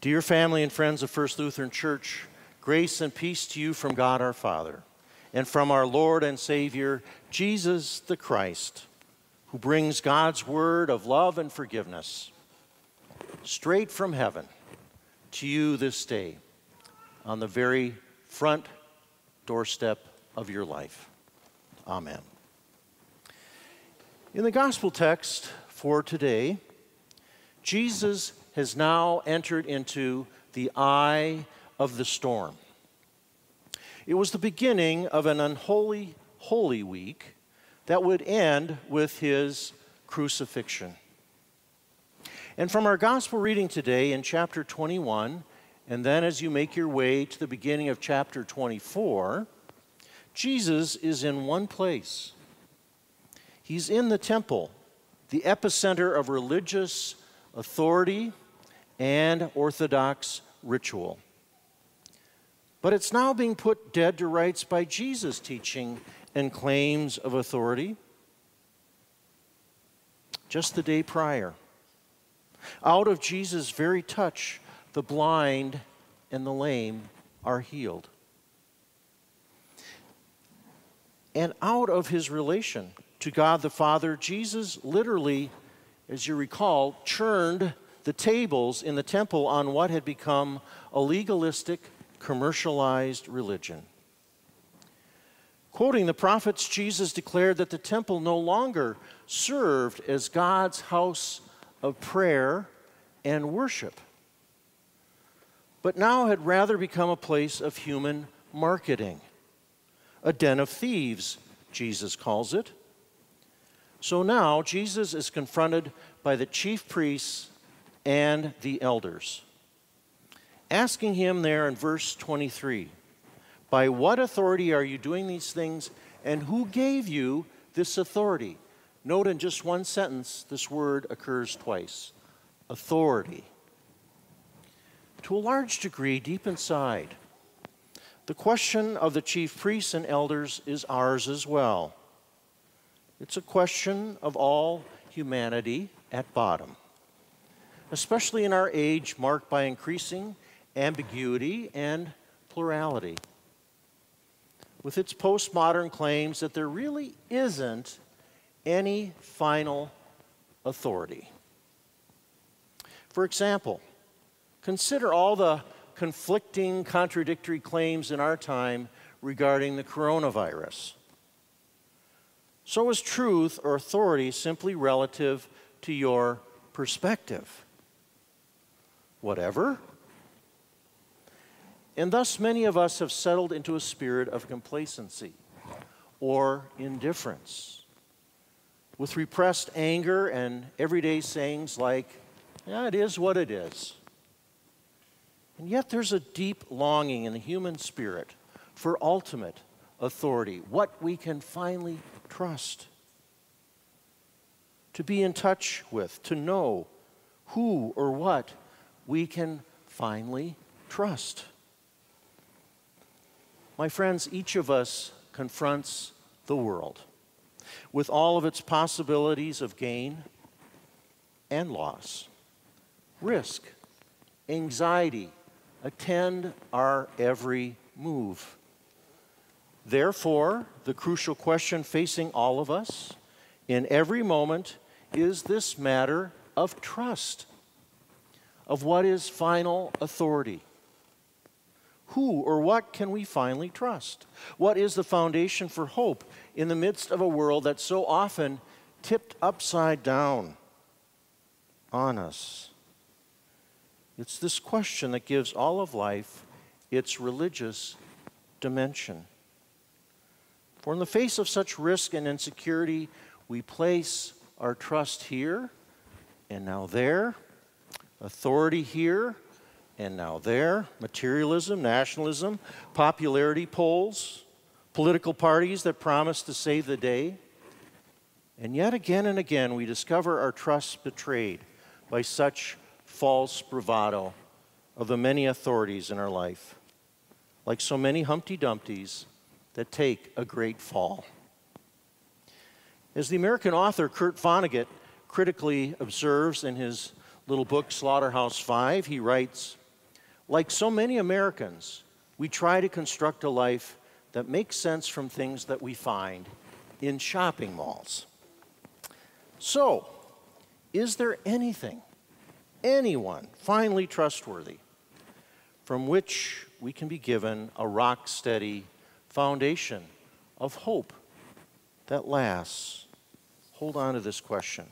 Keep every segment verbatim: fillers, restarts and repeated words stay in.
Dear your family and friends of First Lutheran Church, grace and peace to you from God our Father and from our Lord and Savior, Jesus the Christ, who brings God's word of love and forgiveness straight from heaven to you this day on the very front doorstep of your life. Amen. In the gospel text for today, Jesus has now entered into the eye of the storm. It was the beginning of an unholy Holy Week that would end with his crucifixion. And from our gospel reading today in chapter twenty-one, and then as you make your way to the beginning of chapter twenty-four, Jesus is in one place. He's in the temple, the epicenter of religious authority and orthodox ritual. But it's now being put dead to rights by Jesus' teaching and claims of authority. Just the day prior, out of Jesus' very touch, the blind and the lame are healed. And out of his relation to God the Father, Jesus literally, as you recall, churned the tables in the temple on what had become a legalistic, commercialized religion. Quoting the prophets, Jesus declared that the temple no longer served as God's house of prayer and worship, but now had rather become a place of human marketing, a den of thieves, Jesus calls it. So now Jesus is confronted by the chief priests and the elders, asking him there in verse twenty-three, by what authority are you doing these things, and who gave you this authority? Note in just one sentence, this word occurs twice, authority. To a large degree, deep inside, the question of the chief priests and elders is ours as well. It's a question of all humanity at bottom, especially in our age marked by increasing ambiguity and plurality, with its postmodern claims that there really isn't any final authority. For example, consider all the conflicting, contradictory claims in our time regarding the coronavirus. So is truth or authority simply relative to your perspective? Whatever. And thus many of us have settled into a spirit of complacency or indifference, with repressed anger and everyday sayings like, yeah, it is what it is. And yet there's a deep longing in the human spirit for ultimate authority, what we can finally trust, to be in touch with, to know who or what we can finally trust. My friends, each of us confronts the world with all of its possibilities of gain and loss. Risk, anxiety attend our every move. Therefore, the crucial question facing all of us in every moment is this matter of trust, of what is final authority. Who or what can we finally trust? What is the foundation for hope in the midst of a world that's so often tipped upside down on us? It's this question that gives all of life its religious dimension. For in the face of such risk and insecurity, we place our trust here and now there, authority here and now there, materialism, nationalism, popularity polls, political parties that promise to save the day. And yet again and again, we discover our trust betrayed by such false bravado of the many authorities in our life, like so many Humpty Dumptys that take a great fall. As the American author Kurt Vonnegut critically observes in his little book Slaughterhouse Five, he writes, Like so many Americans, we try to construct a life that makes sense from things that we find in shopping malls. So, is there anything, anyone finally trustworthy from which we can be given a rock-steady foundation of hope that lasts? Hold on to this question.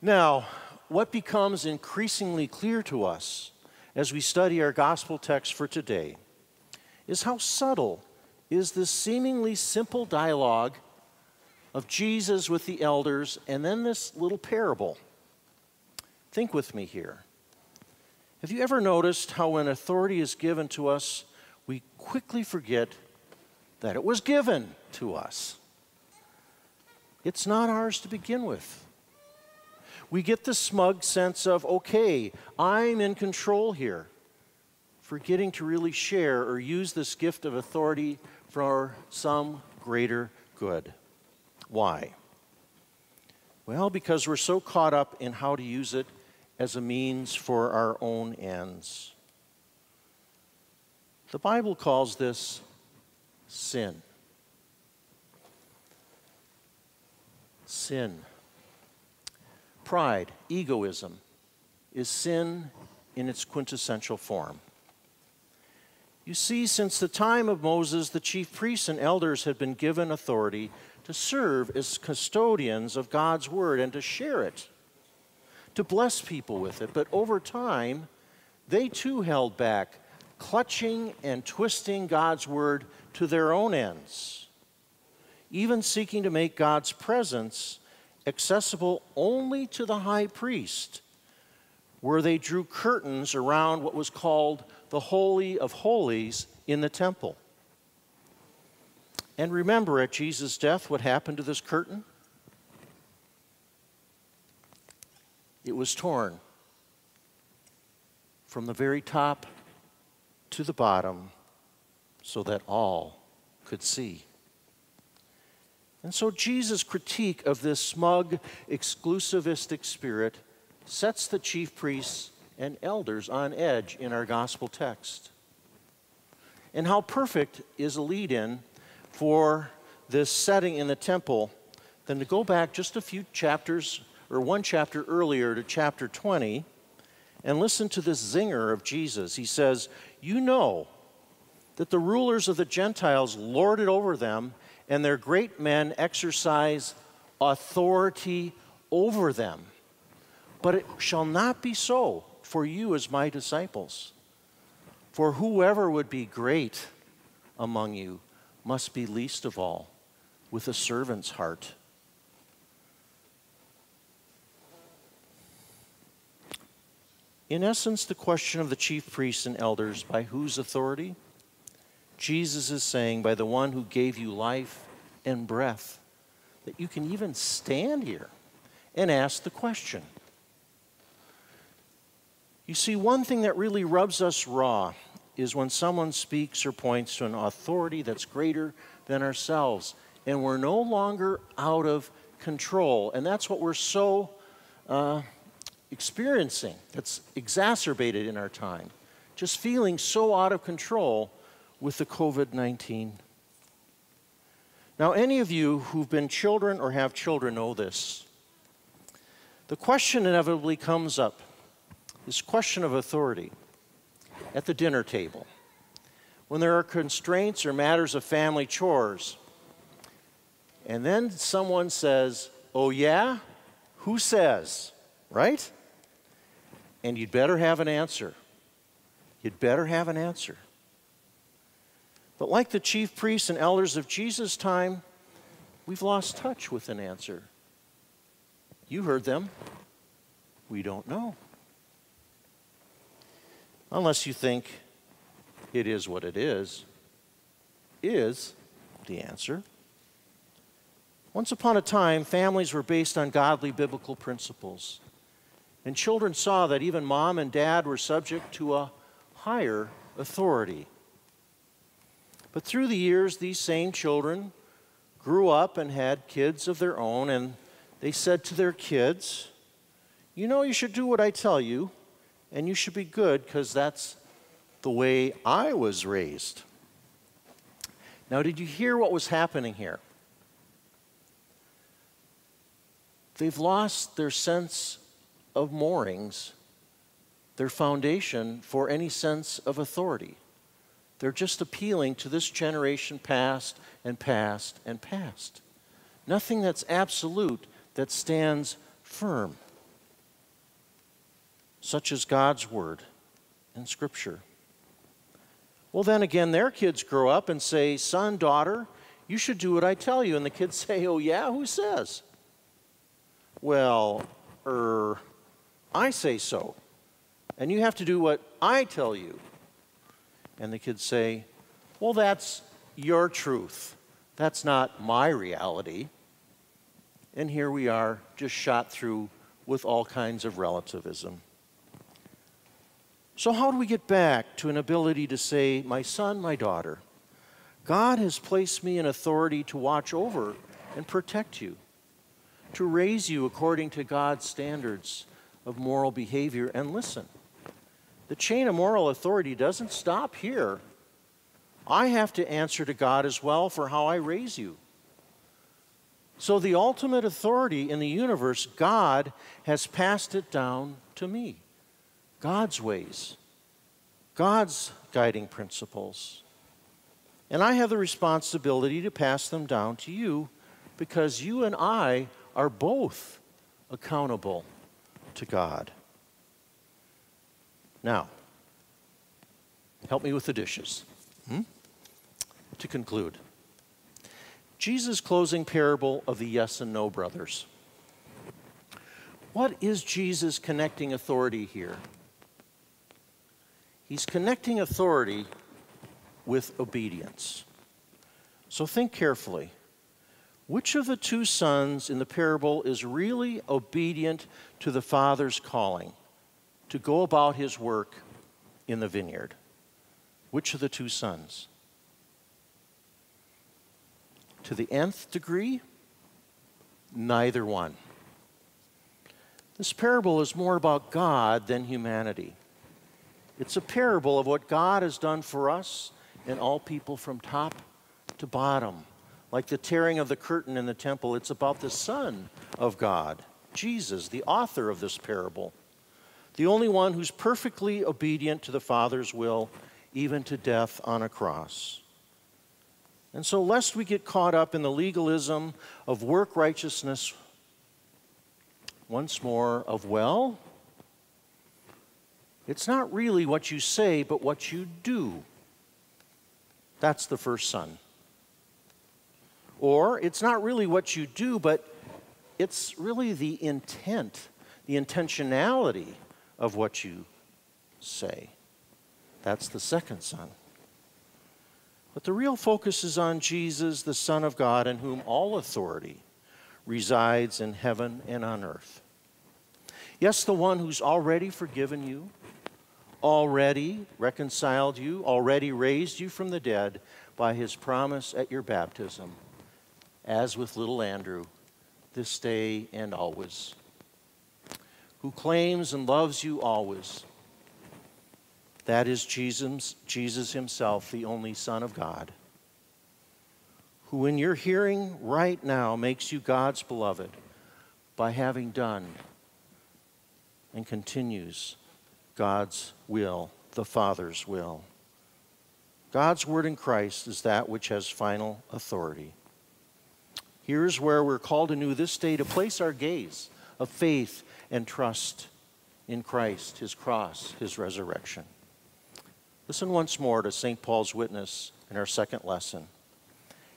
Now, what becomes increasingly clear to us as we study our gospel text for today is how subtle is this seemingly simple dialogue of Jesus with the elders and then this little parable. Think with me here. Have you ever noticed how when authority is given to us, we quickly forget that it was given to us? It's not ours to begin with. We get the smug sense of, okay, I'm in control here, forgetting to really share or use this gift of authority for some greater good. Why? Well, because we're so caught up in how to use it as a means for our own ends. The Bible calls this sin. Sin. Pride, egoism, is sin in its quintessential form. You see, since the time of Moses, the chief priests and elders had been given authority to serve as custodians of God's word and to share it, to bless people with it. But over time, they too held back, clutching and twisting God's word to their own ends, even seeking to make God's presence accessible only to the high priest, where they drew curtains around what was called the Holy of Holies in the temple. And remember, at Jesus' death, what happened to this curtain? It was torn from the very top to the bottom so that all could see. And so Jesus' critique of this smug, exclusivistic spirit sets the chief priests and elders on edge in our gospel text. And how perfect is a lead-in for this setting in the temple than to go back just a few chapters or one chapter earlier to chapter twenty and listen to this zinger of Jesus. He says, "You know that the rulers of the Gentiles lord it over them, and their great men exercise authority over them. But it shall not be so for you as my disciples. For whoever would be great among you must be least of all, with a servant's heart." In essence, the question of the chief priests and elders, by whose authority? Jesus is saying, by the one who gave you life and breath, that you can even stand here and ask the question. You see, one thing that really rubs us raw is when someone speaks or points to an authority that's greater than ourselves, and we're no longer out of control. And that's what we're so uh, experiencing, that's exacerbated in our time, just feeling so out of control with the COVID nineteen. Now, any of you who've been children or have children know this. The question inevitably comes up, this question of authority, at the dinner table, when there are constraints or matters of family chores, and then someone says, "Oh yeah? Who says?" Right? And you'd better have an answer. You'd better have an answer. But like the chief priests and elders of Jesus' time, we've lost touch with an answer. You heard them. We don't know. Unless you think it is what it is, is the answer. Once upon a time, families were based on godly biblical principles, and children saw that even mom and dad were subject to a higher authority. But through the years, these same children grew up and had kids of their own, and they said to their kids, "You know, you should do what I tell you, and you should be good because that's the way I was raised. Now, did you hear what was happening here? They've lost their sense of moorings, their foundation for any sense of authority. They're just appealing to this generation past and past and past. Nothing that's absolute that stands firm, such as God's Word and Scripture. Well, then again, their kids grow up and say, son, daughter, you should do what I tell you. And the kids say, oh, yeah, who says? Well, er, I say so. And you have to do what I tell you. And the kids say, well, that's your truth. That's not my reality. And here we are, just shot through with all kinds of relativism. So how do we get back to an ability to say, my son, my daughter, God has placed me in authority to watch over and protect you, to raise you according to God's standards of moral behavior. And listen, the chain of moral authority doesn't stop here. I have to answer to God as well for how I raise you. So the ultimate authority in the universe, God has passed it down to me. God's ways, God's guiding principles. And I have the responsibility to pass them down to you because you and I are both accountable to God. Now, help me with the dishes. Hmm? To conclude, Jesus' closing parable of the yes and no brothers. What is Jesus connecting authority here? He's connecting authority with obedience. So think carefully. Which of the two sons in the parable is really obedient to the father's calling to go about his work in the vineyard? Which of the two sons? To the nth degree, neither one. This parable is more about God than humanity. It's a parable of what God has done for us and all people from top to bottom. Like the tearing of the curtain in the temple, it's about the Son of God, Jesus, the author of this parable, the only one who's perfectly obedient to the Father's will, even to death on a cross. And so lest we get caught up in the legalism of work righteousness, once more of, well, it's not really what you say, but what you do. That's the first son. Or it's not really what you do, but it's really the intent, the intentionality of what you say. That's the second son. But the real focus is on Jesus, the Son of God, in whom all authority resides in heaven and on earth. Yes, the one who's already forgiven you, already reconciled you, already raised you from the dead by his promise at your baptism, as with little Andrew, this day and always, who claims and loves you always. That is Jesus, Jesus himself, the only Son of God, who in your hearing right now makes you God's beloved by having done and continues God's will, the Father's will. God's word in Christ is that which has final authority. Here's where we're called anew this day to place our gaze of faith and trust in Christ, his cross, his resurrection. Listen once more to Saint Paul's witness in our second lesson.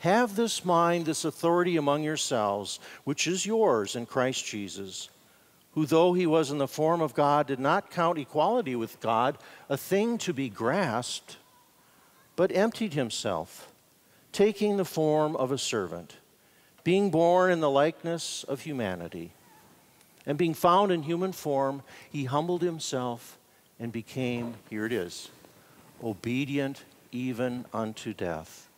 Have this mind, this authority among yourselves, which is yours in Christ Jesus, who, though he was in the form of God, did not count equality with God a thing to be grasped, but emptied himself, taking the form of a servant, being born in the likeness of humanity. And being found in human form, he humbled himself and became, here it is, obedient even unto death,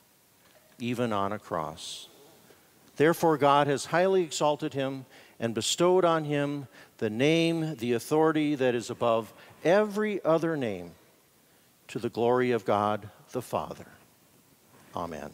even on a cross. Therefore God has highly exalted him and bestowed on him the name, the authority that is above every other name, to the glory of God the Father. Amen.